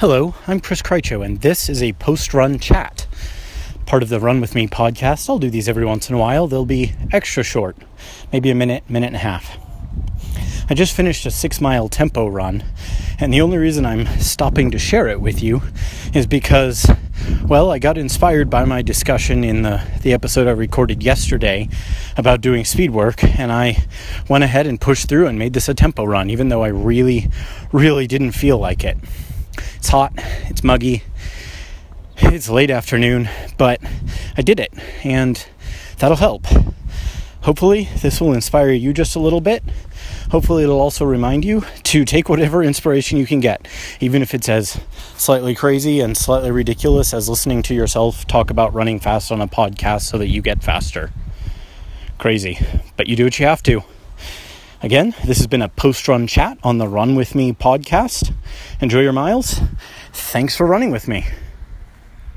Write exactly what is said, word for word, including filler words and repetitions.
Hello, I'm Chris Kreitcho, and this is a post-run chat, part of the Run With Me podcast. I'll do these every once in a while. They'll be extra short, maybe a minute, minute and a half. I just finished a six-mile tempo run, and the only reason I'm stopping to share it with you is because, well, I got inspired by my discussion in the, the episode I recorded yesterday about doing speed work, and I went ahead and pushed through and made this a tempo run, even though I really, really didn't feel like it. It's hot, it's muggy, it's late afternoon, but I did it, and that'll help. Hopefully, this will inspire you just a little bit. Hopefully, it'll also remind you to take whatever inspiration you can get, even if it's as slightly crazy and slightly ridiculous as listening to yourself talk about running fast on a podcast so that you get faster. Crazy, but you do what you have to. Again, this has been a post-run chat on the Run With Me podcast. Enjoy your miles. Thanks for running with me.